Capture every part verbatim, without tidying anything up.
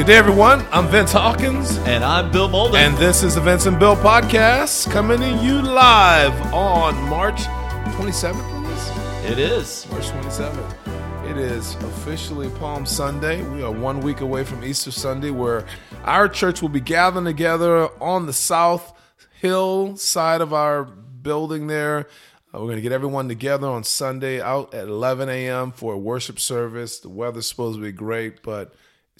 Good day, everyone. I'm Vince Hawkins. And I'm Bill Mulder. And this is the Vince and Bill Podcast, coming to you live on March twenty-seventh. It is. March twenty-seventh. It is officially Palm Sunday. We are one week away from Easter Sunday, where our church will be gathering together on the south hill side of our building there. Uh, we're going to get everyone together on Sunday out at eleven a.m. for a worship service. The weather's supposed to be great, but...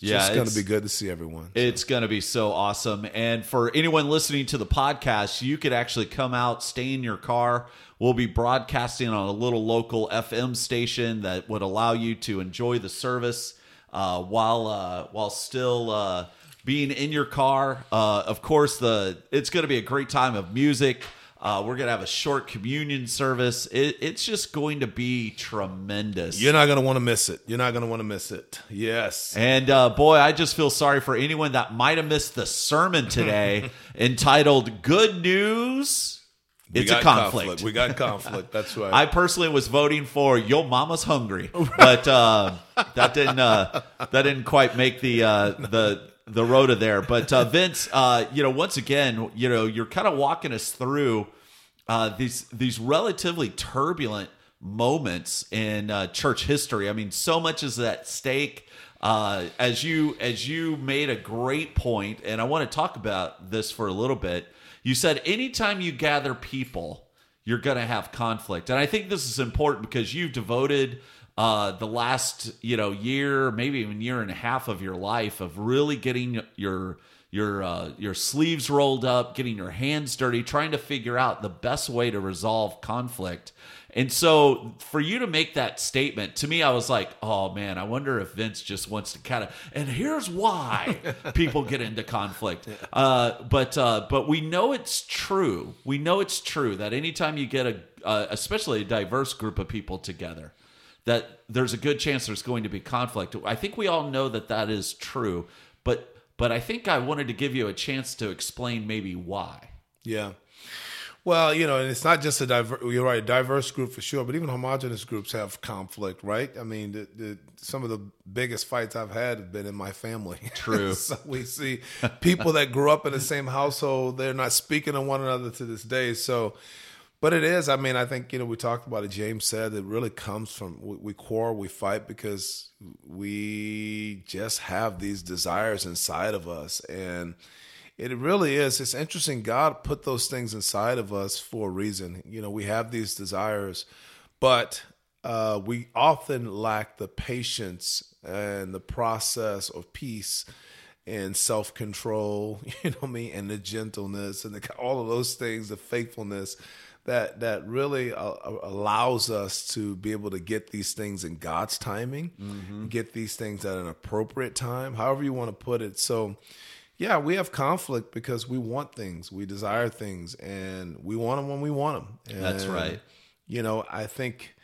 Yeah, just it's going to be good to see everyone. So. It's going to be so awesome. And for anyone listening to the podcast, you could actually come out, stay in your car. We'll be broadcasting on a little local F M station that would allow you to enjoy the service uh, while uh, while still uh, being in your car. Uh, of course, the it's going to be a great time of music. Uh, we're going to have a short communion service. It, it's just going to be tremendous. You're not going to want to miss it. You're not going to want to miss it. Yes. And uh, boy, I just feel sorry for anyone that might have missed the sermon today entitled Good News, we It's a conflict. conflict. We got conflict. That's right. I personally was voting for Yo Mama's Hungry, but uh, that didn't uh, that didn't quite make the uh, the... the road of there. But uh, Vince, uh, you know, once again, you know, you're kind of walking us through uh, these these relatively turbulent moments in uh, church history. I mean, so much is at stake. Uh, as you as you made a great point, and I want to talk about this for a little bit. You said anytime you gather people, you're going to have conflict, and I think this is important because you've devoted Uh, the last, you know, year, maybe even year and a half of your life of really getting your your uh, your sleeves rolled up, getting your hands dirty, trying to figure out the best way to resolve conflict. And so for you to make that statement, to me, I was like, oh, man, I wonder if Vince just wants to kind of, and here's why people get into conflict. Uh, but uh, but we know it's true. We know it's true that anytime you get a, uh, especially a diverse group of people together, that there's a good chance there's going to be conflict. I think we all know that that is true, but but I think I wanted to give you a chance to explain maybe why. Yeah. Well, you know, and it's not just a diverse, you're right, a diverse group for sure, but even homogenous groups have conflict, right? I mean, the, the, some of the biggest fights I've had have been in my family. True. So we see people that grew up in the same household, they're not speaking to one another to this day, so... But it is, I mean, I think, you know, we talked about it, James said, it really comes from, we, we quarrel, we fight because we just have these desires inside of us. And it really is, it's interesting, God put those things inside of us for a reason. You know, we have these desires, but uh, we often lack the patience and the process of peace and self-control, you know what I mean, and the gentleness and the, all of those things, the faithfulness. That that really uh, allows us to be able to get these things in God's timing, mm-hmm. get these things at an appropriate time, however you want to put it. So, yeah, we have conflict because we want things, we desire things, and we want them when we want them. And, That's right. You know, I think,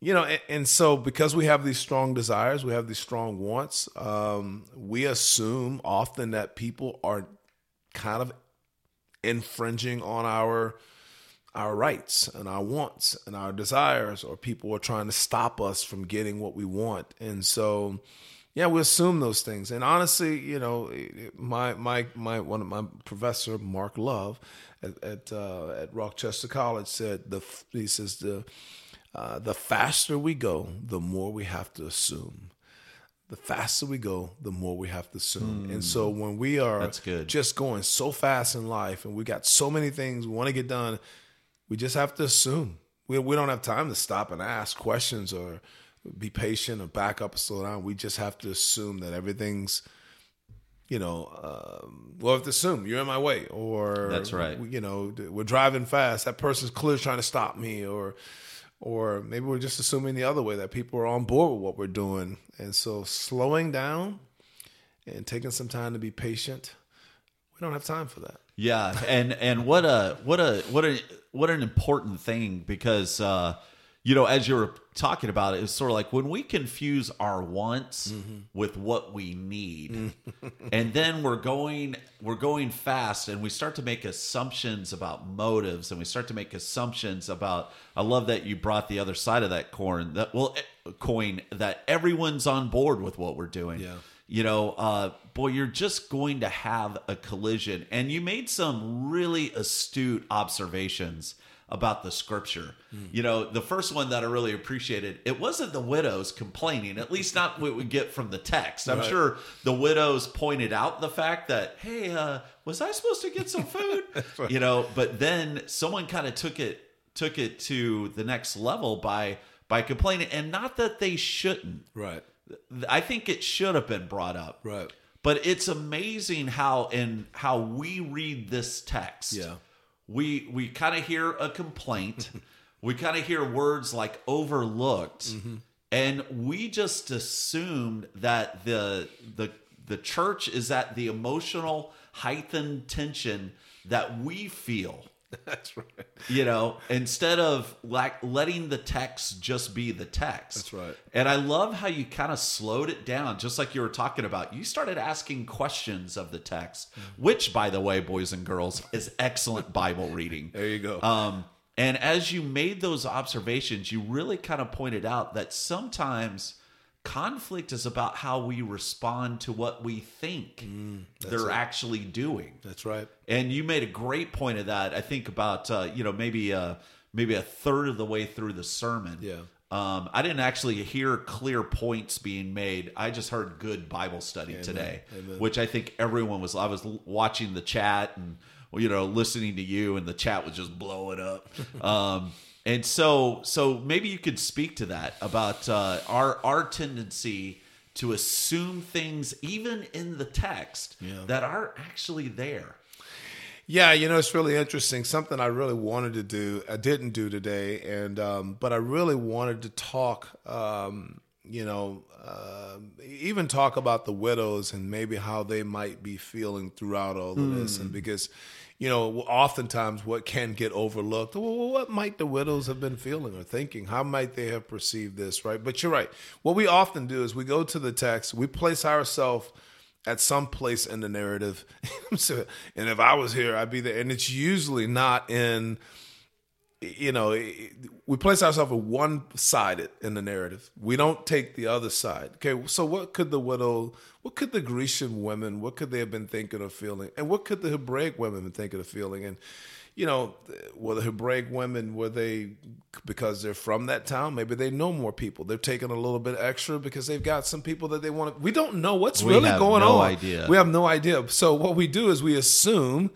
you know, and, and so because we have these strong desires, we have these strong wants, um, we assume often that people are kind of infringing on our our rights and our wants and our desires, or people are trying to stop us from getting what we want. And so, yeah, we assume those things. And honestly, you know, my, my, my, one of my professor, Mark Love at, at, uh, at Rochester College said, the, he says, the, uh, the faster we go, the more we have to assume. The faster we go, the more we have to assume. Mm. And so when we are just going so fast in life and we got so many things we want to get done, we just have to assume. We we don't have time to stop and ask questions or be patient or back up or slow down. We just have to assume that everything's, you know, um, well, we have to assume you're in my way, or that's right. You know, we're driving fast. That person's clearly trying to stop me, or or maybe we're just assuming the other way, that people are on board with what we're doing. And so slowing down and taking some time to be patient, we don't have time for that. Yeah, and and what a what a what a what an important thing, because uh, you know, as you were talking about it, it's sort of like when we confuse our wants mm-hmm. with what we need, mm-hmm. and then we're going we're going fast, and we start to make assumptions about motives, and we start to make assumptions about. I love that you brought the other side of that coin. That well, coin that everyone's on board with what we're doing. Yeah. you know, uh, boy, you're just going to have a collision. And you made some really astute observations about the scripture. Mm. You know, the first one that I really appreciated, it wasn't the widows complaining, at least not what we get from the text. I'm right. sure the widows pointed out the fact that, hey, uh, was I supposed to get some food? Right. You know, but then someone kind of took it, took it to the next level by, by complaining, and not that they shouldn't. Right. I think it should have been brought up. Right. But it's amazing how, in how we read this text. Yeah. We we kind of hear a complaint. We kind of hear words like overlooked, mm-hmm. and we just assumed that the the the church is at the emotional heightened tension that we feel. That's right. You know, instead of like letting the text just be the text. That's right. And I love how you kind of slowed it down, just like you were talking about. You started asking questions of the text, which, by the way, boys and girls, is excellent Bible reading. There you go. Um, and as you made those observations, you really kind of pointed out that sometimes conflict is about how we respond to what we think mm, they're right. actually doing. That's right. And you made a great point of that. I think about, uh, you know, maybe uh, maybe a third of the way through the sermon. Yeah. Um, I didn't actually hear clear points being made. I just heard good Bible study Amen. Today, Amen. Which I think everyone was, I was watching the chat and, you know, listening to you, and the chat was just blowing up. Um And so, so maybe you could speak to that about uh, our our tendency to assume things, even in the text, yeah. that aren't actually there. Yeah, you know, it's really interesting. Something I really wanted to do, I didn't do today, and um, but I really wanted to talk, um, you know, uh, even talk about the widows and maybe how they might be feeling throughout all of mm. this, and because. You know, oftentimes what can get overlooked, well, what might the widows have been feeling or thinking? How might they have perceived this, right? But you're right. What we often do is we go to the text, we place ourselves at some place in the narrative, and if I was here, I'd be there. And it's usually not in, you know, we place ourselves at one-sided in the narrative. We don't take the other side. Okay, so what could the widow... What could the Grecian women, what could they have been thinking of feeling? And what could the Hebraic women have been thinking of feeling? And, you know, were the Hebraic women, were they, because they're from that town, maybe they know more people. They're taking a little bit extra because they've got some people that they want to. We don't know what's we really going no on. Idea. We have no idea. So what we do is we assume,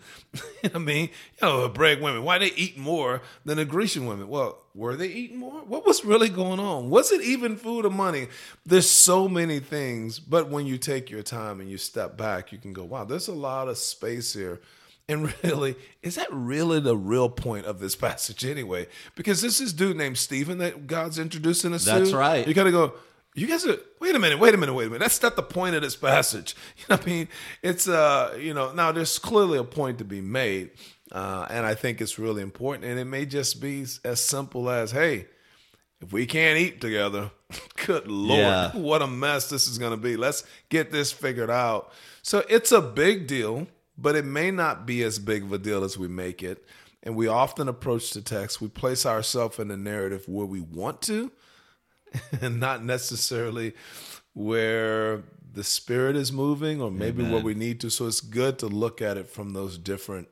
I mean, you know, Hebraic women, why they eat more than the Grecian women? Well, were they eating more? What was really going on? Was it even food or money? There's so many things. But when you take your time and you step back, you can go, wow, there's a lot of space here. And really, is that really the real point of this passage anyway? Because this is dude named Stephen that God's introducing us to. That's right. You got to go, you guys are, wait a minute, wait a minute, wait a minute. That's not the point of this passage. You know what I mean? It's, uh, you know, now there's clearly a point to be made. Uh, and I think it's really important. And it may just be as simple as, hey, if we can't eat together, good Lord, yeah. what a mess this is going to be. Let's get this figured out. So it's a big deal, but it may not be as big of a deal as we make it. And we often approach the text. We place ourselves in the narrative where we want to and not necessarily where the Spirit is moving or maybe Amen. Where we need to. So it's good to look at it from those different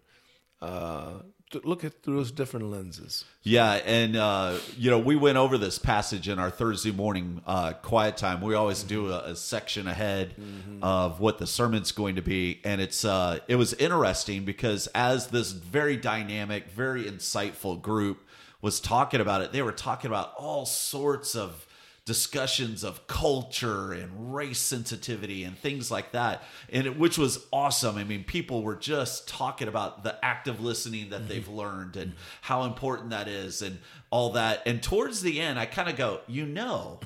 Uh, look at through those different lenses. Yeah, and uh, you know, we went over this passage in our Thursday morning uh, quiet time. We always mm-hmm. do a, a section ahead mm-hmm. of what the sermon's going to be, and it's uh, it was interesting because as this very dynamic, very insightful group was talking about it, they were talking about all sorts of discussions of culture and race sensitivity and things like that, and it, which was awesome. I mean, people were just talking about the active listening that mm-hmm. they've learned and how important that is and all that. And towards the end, I kind of go, you know,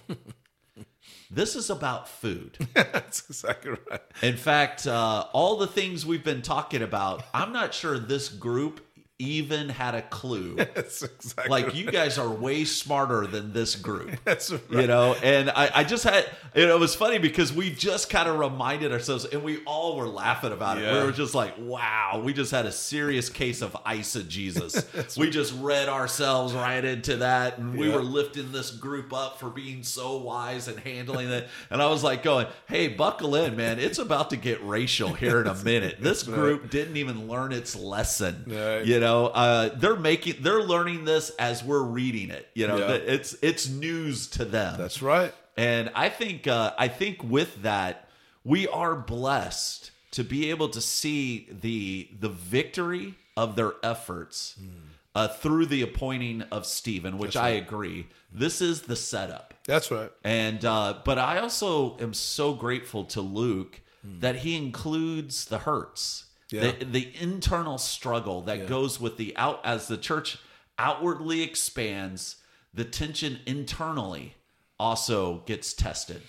this is about food. That's exactly right. In fact, uh, all the things we've been talking about, I'm not sure this group even had a clue. That's exactly like right. You guys are way smarter than this group. That's right. You know, and I, I just had, you know, it was funny because we just kind of reminded ourselves and we all were laughing about yeah. it. We were just like, wow, we just had a serious case of eisegesis. We right. just read ourselves right into that. And yeah. we were lifting this group up for being so wise and handling it. And I was like going, hey, buckle in, man. It's about to get racial here in a minute. This group right. didn't even learn its lesson. Right. You know, know, uh, they're making, they're learning this as we're reading it, you know, yeah. it's, it's news to them. That's right. And I think, uh, I think with that, we are blessed to be able to see the, the victory of their efforts, mm. uh, through the appointing of Stephen, which right. I agree. This is the setup. That's right. And, uh, but I also am so grateful to Luke mm. that he includes the hurts. Yeah. The, the internal struggle that yeah. goes with the out as the church outwardly expands, the tension internally also gets tested.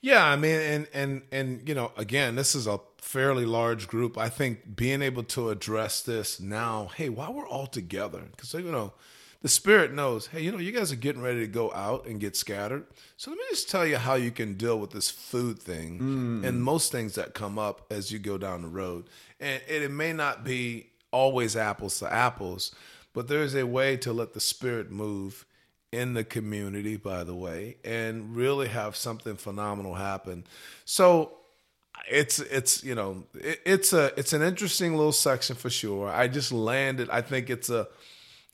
Yeah, I mean, and and and you know, again, this is a fairly large group. I think being able to address this now, hey, while we're all together, because you know, the Spirit knows, hey, you know, you guys are getting ready to go out and get scattered. So let me just tell you how you can deal with this food thing mm. and most things that come up as you go down the road. And it may not be always apples to apples, but there is a way to let the Spirit move in the community, by the way, and really have something phenomenal happen. So it's, it's, you know, it, it's a, it's an interesting little section for sure. I just landed. I think it's a,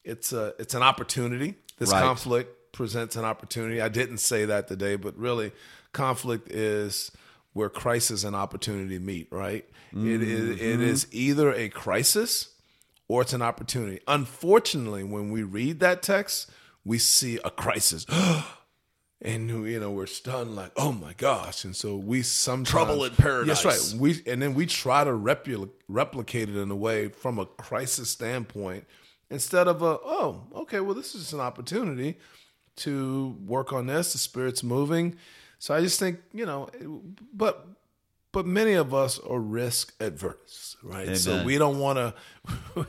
it's a, it's an opportunity. This right. conflict presents an opportunity. I didn't say that today, but really conflict is where crisis and opportunity meet, right? Mm-hmm. It is, it is either a crisis or it's an opportunity. Unfortunately, when we read that text, we see a crisis. And, you know, we're stunned like, oh, my gosh. And so we sometimes... Trouble in paradise. That's right. We, and then we try to repli- replicate it in a way from a crisis standpoint instead of a, oh, okay, well, this is an opportunity to work on this. The Spirit's moving. So I just think, you know, but but many of us are risk adverse, right? Amen. So we don't want to,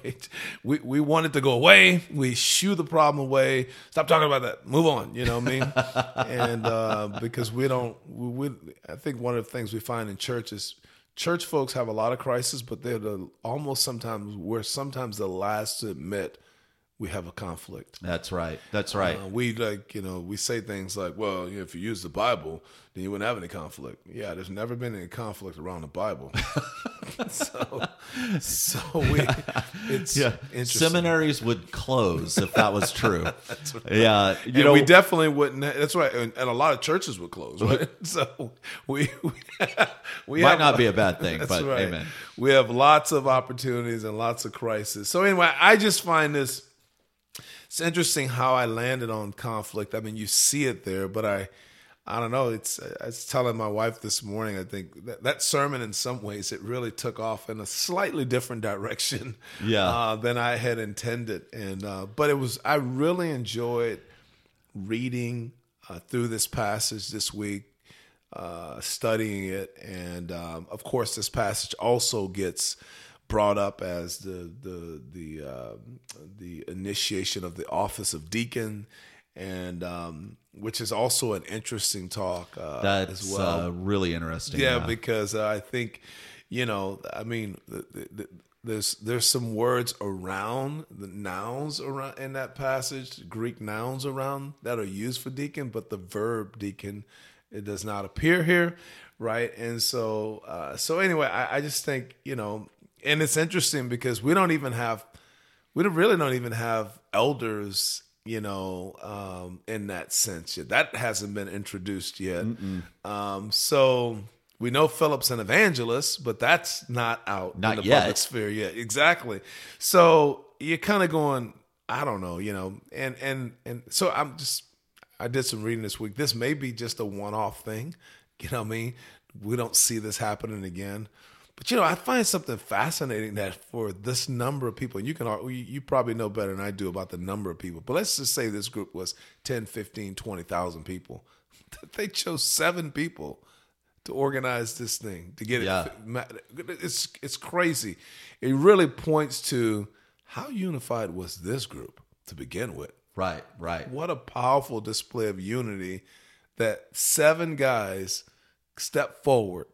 we we want it to go away. We shoo the problem away. Stop talking about that. Move on. You know what I mean? and uh, because we don't, we, we, I think one of the things we find in church is church folks have a lot of crises, but they're the, almost sometimes, we're sometimes the last to admit we have a conflict. That's right. That's right. Uh, we like, you know, we say things like, well, you know, if you use the Bible, then you wouldn't have any conflict. Yeah. There's never been any conflict around the Bible. so, so we, it's yeah. interesting. Seminaries would close if that was true. That's right. Yeah. You and know, we definitely wouldn't. That's right. And, and a lot of churches would close. Right. So we, we, we might have, not be a bad thing, that's but right. amen. We have lots of opportunities and lots of crises. So anyway, I just find this, it's interesting how I landed on conflict. I mean, you see it there, but I, I don't know. It's, I was telling my wife this morning, I think that, that sermon in some ways, it really took off in a slightly different direction yeah. uh, than I had intended. And, uh, but it was, I really enjoyed reading uh, through this passage this week, uh, studying it. And um, of course, this passage also gets brought up as the the the uh, the initiation of the office of deacon, and um, which is also an interesting talk uh, That's, as well. That's uh, really interesting. Yeah, yeah. because uh, I think you know, I mean, the, the, the, there's there's some words around the nouns around in that passage, Greek nouns around that are used for deacon, but the verb deacon it does not appear here, right? And so uh, so anyway, I, I just think you know. And it's interesting because we don't even have, we don't really don't even have elders, you know, um, in that sense yet. That hasn't been introduced yet. Um, so we know Philip's an evangelist, but that's not out not in the yet. public sphere yet. Exactly. So you're kind of going, I don't know, you know, and, and, and so I'm just, I did some reading this week. This may be just a one-off thing. You know what I mean? We don't see this happening again. But, you know, I find something fascinating that for this number of people, and you can you probably know better than I do about the number of people, but let's just say this group was ten, fifteen, twenty thousand people. They chose seven people to organize this thing, to get yeah. it. It's, it's crazy. It really points to how unified was this group to begin with? Right, right. What a powerful display of unity that seven guys stepped forward.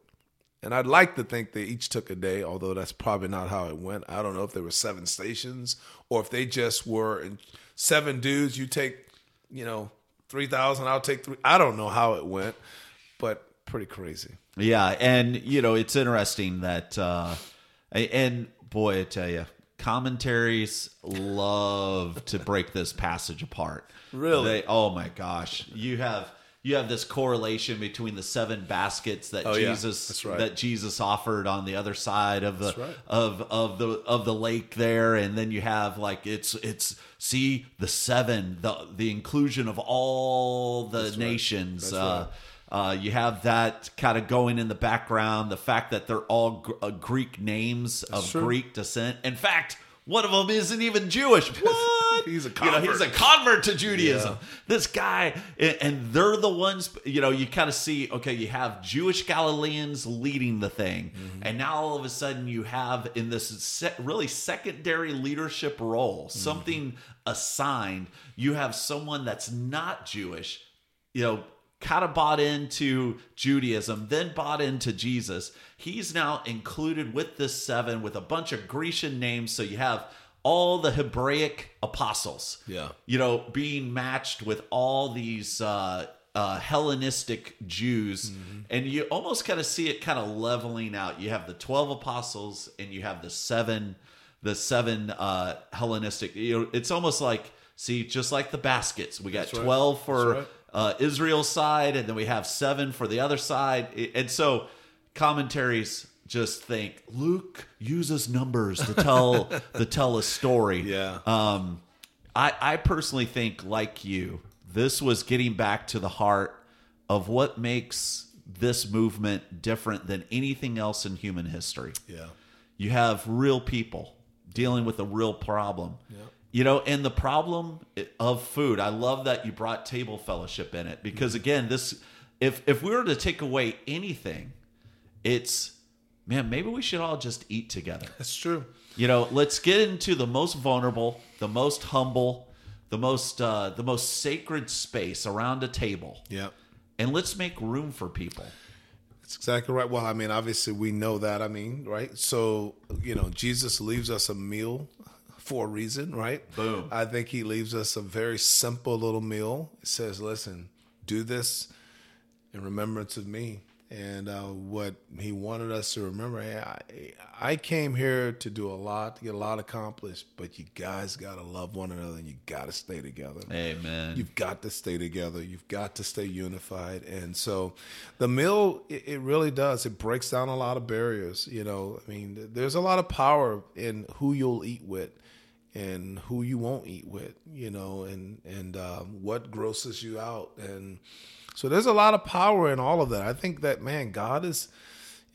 And I'd like to think they each took a day, although that's probably not how it went. I don't know if there were seven stations or if they just were in seven dudes. You take, you know, three thousand, I'll take three. I don't know how it went, but pretty crazy. Yeah, and, you know, it's interesting that, uh, and boy, I tell you, commentaries love to break this passage apart. Really? They, oh, my gosh. You have... You have this correlation between the seven baskets that oh, Jesus yeah. That's right. that Jesus offered on the other side of the That's right. of of the of the lake there, and then you have like it's it's see the seven the the inclusion of all the That's nations. Right. That's uh, right. Uh, you have that kind of going in the background. The fact that they're all gr- uh, Greek names That's of true. Greek descent. In fact, one of them isn't even Jewish. What? He's a convert. You know, he's a convert to Judaism. Yeah. This guy, and they're the ones, you know, you kind of see, okay, you have Jewish Galileans leading the thing. Mm-hmm. And now all of a sudden you have in this really secondary leadership role, mm-hmm. something assigned, you have someone that's not Jewish, you know, kind of bought into Judaism, then bought into Jesus. He's now included with this seven with a bunch of Grecian names. So you have all the Hebraic apostles, yeah, you know, being matched with all these uh, uh, Hellenistic Jews. Mm-hmm. And you almost kind of see it kind of leveling out. You have the twelve apostles and you have the seven, the seven uh, Hellenistic. You know, it's almost like, see, just like the baskets, we got That's twelve right. for right. uh, Israel's side, and then we have seven for the other side. And so commentaries just think Luke uses numbers to tell to tell a story. Yeah. Um, I I personally think, like you, this was getting back to the heart of what makes this movement different than anything else in human history. Yeah. You have real people dealing with a real problem. Yeah. You know, and the problem of food. I love that you brought table fellowship in it because, again, this if if we were to take away anything, it's man, maybe we should all just eat together. That's true. You know, let's get into the most vulnerable, the most humble, the most uh, the most sacred space around a table. Yeah. And let's make room for people. That's exactly right. Well, I mean, obviously we know that. I mean, right? So, you know, Jesus leaves us a meal for a reason, right? Boom. I think he leaves us a very simple little meal. It says, listen, do this in remembrance of me. And uh, what he wanted us to remember, hey, I, I came here to do a lot, to get a lot accomplished, but you guys got to love one another and you got to stay together. Amen. You've got to stay together. You've got to stay unified. And so the meal, it, it really does. It breaks down a lot of barriers. You know, I mean, there's a lot of power in who you'll eat with and who you won't eat with, you know, and, and um, what grosses you out and... So there's a lot of power in all of that. I think that, man, God is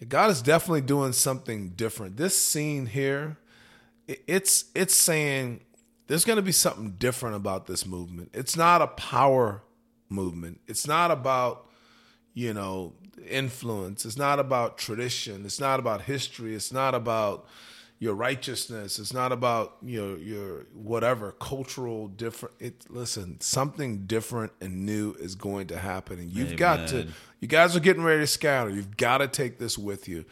God is definitely doing something different. This scene here, it's it's saying there's going to be something different about this movement. It's not a power movement. It's not about, you know, influence. It's not about tradition. It's not about history. It's not about your righteousness. It's not about your your whatever cultural different. It listen, something different and new is going to happen, and you've Amen. got to. You guys are getting ready to scatter. You've got to take this with you.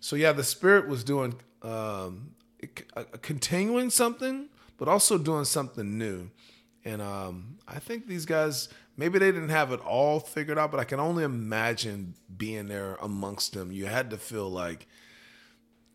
So yeah, the Spirit was doing um, it, uh, continuing something, but also doing something new. And um, I think these guys, maybe they didn't have it all figured out, but I can only imagine being there amongst them. You had to feel like,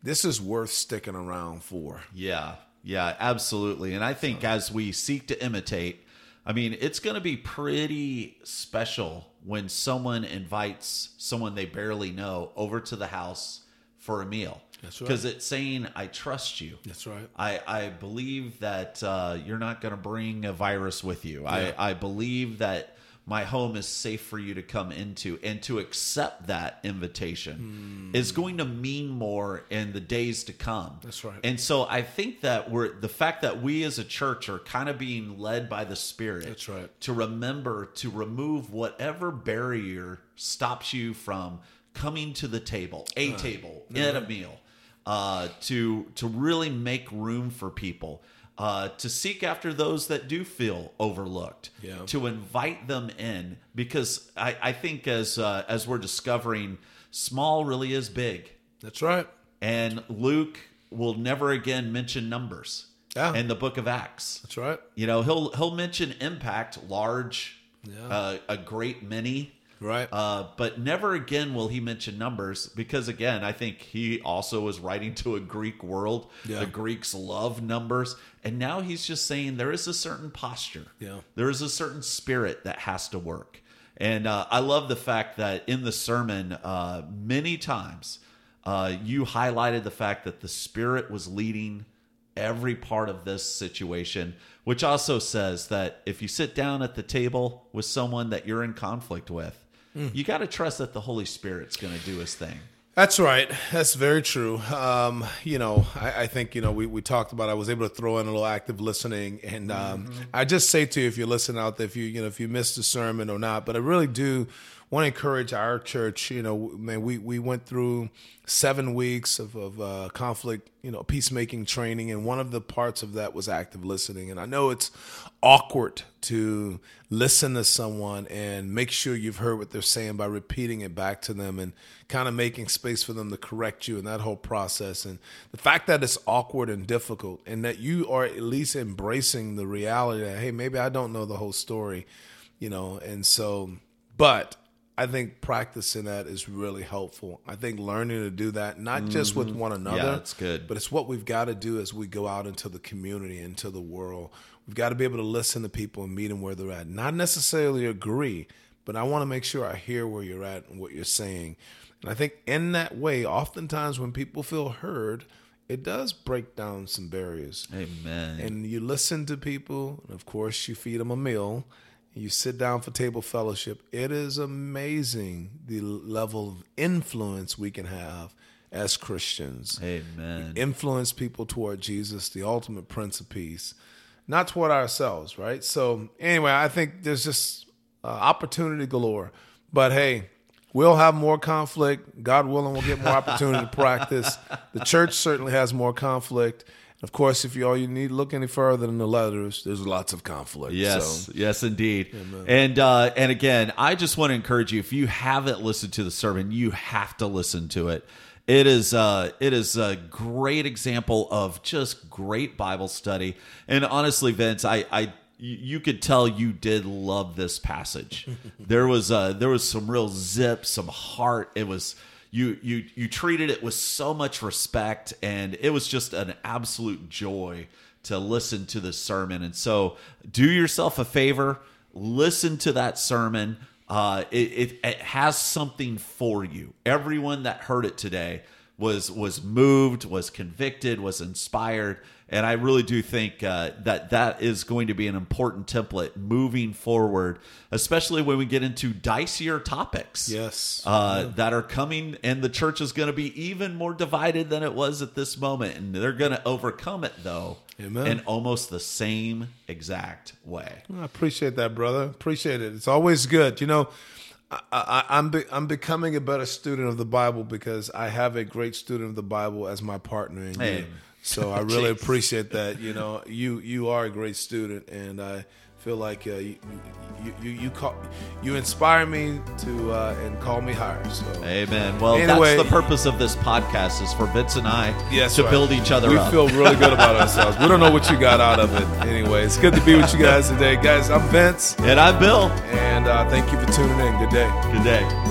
this is worth sticking around for. Yeah, yeah, absolutely. And I think as we seek to imitate, I mean, it's going to be pretty special when someone invites someone they barely know over to the house for a meal. That's right. Because it's saying, I trust you. That's right. I, I believe that uh, you're not going to bring a virus with you. Yeah. I, I believe that my home is safe for you to come into, and to accept that invitation mm. is going to mean more in the days to come. That's right. And so I think that we're the fact that we as a church are kind of being led by the Spirit That's right. to remember to remove whatever barrier stops you from coming to the table, a right. table, right. at a meal. uh, to to really make room for people, uh, to seek after those that do feel overlooked, yeah. to invite them in. Because I, I think as uh, as we're discovering, small really is big. That's right. And Luke will never again mention numbers yeah. in the book of Acts. That's right. You know, he'll he'll mention impact, large, yeah. uh, a great many. Right. Uh, but never again will he mention numbers because, again, I think he also was writing to a Greek world. Yeah. The Greeks love numbers. And now he's just saying there is a certain posture. Yeah. There is a certain spirit that has to work. And uh, I love the fact that in the sermon, uh, many times uh, you highlighted the fact that the Spirit was leading every part of this situation, which also says that if you sit down at the table with someone that you're in conflict with, mm. you got to trust that the Holy Spirit's going to do his thing. That's right. That's very true. Um, you know, I, I think, you know, we, we talked about, I was able to throw in a little active listening. And um, mm-hmm. I just say to you, if you're listening out there, if you, you know, if you missed the sermon or not, but I really do want to encourage our church. You know, man, we, we went through seven weeks of, of uh, conflict, you know, peacemaking training. And one of the parts of that was active listening. And I know it's awkward to listen to someone and make sure you've heard what they're saying by repeating it back to them and kind of making space for them to correct you in that whole process. And the fact that it's awkward and difficult and that you are at least embracing the reality that, hey, maybe I don't know the whole story, you know, and so, but I think practicing that is really helpful. I think learning to do that, not just with one another, yeah, that's good. But it's what we've got to do as we go out into the community, into the world. We've got to be able to listen to people and meet them where they're at. Not necessarily agree, but I want to make sure I hear where you're at and what you're saying. And I think in that way, oftentimes when people feel heard, it does break down some barriers. Amen. And you listen to people, and of course you feed them a meal. You sit down for table fellowship. It is amazing the level of influence we can have as Christians. Amen. We influence people toward Jesus, the ultimate Prince of Peace, not toward ourselves, right? So anyway, I think there's just uh, opportunity galore. But hey, we'll have more conflict. God willing, we'll get more opportunity to practice. The church certainly has more conflict. Of course, if you all you need look any further than the letters, there's lots of conflict. Yes, so. Yes, indeed. Amen. And uh, and again, I just want to encourage you, if you haven't listened to the sermon, you have to listen to it. It is uh, it is a great example of just great Bible study. And honestly, Vince, I, I you could tell you did love this passage. There was uh, there was some real zip, some heart. It was. You you you treated it with so much respect, and it was just an absolute joy to listen to the sermon. And so, do yourself a favor, listen to that sermon. Uh, it, it it has something for you. Everyone that heard it today was was moved, was convicted, was inspired, and I really do think uh, that that is going to be an important template moving forward, especially when we get into dicier topics. Yes, uh, yeah. that are coming, and the church is going to be even more divided than it was at this moment, and they're going to overcome it though. Amen. In almost the same exact way. I appreciate that, brother. Appreciate it. It's always good, you know. I, I, I'm be, I'm becoming a better student of the Bible because I have a great student of the Bible as my partner in hey. you. So I really appreciate that. You know, you you are a great student, and I feel like uh, you you you you, call, you inspire me to uh, and call me higher. So. Amen. Well, anyway, that's the purpose of this podcast is for Vince and I yes, to right. build each other we up. We feel really good about ourselves. We don't know what you got out of it. Anyway, it's good to be with you guys today, guys. I'm Vince, and I'm Bill, and uh, thank you for tuning in. Good day. Good day.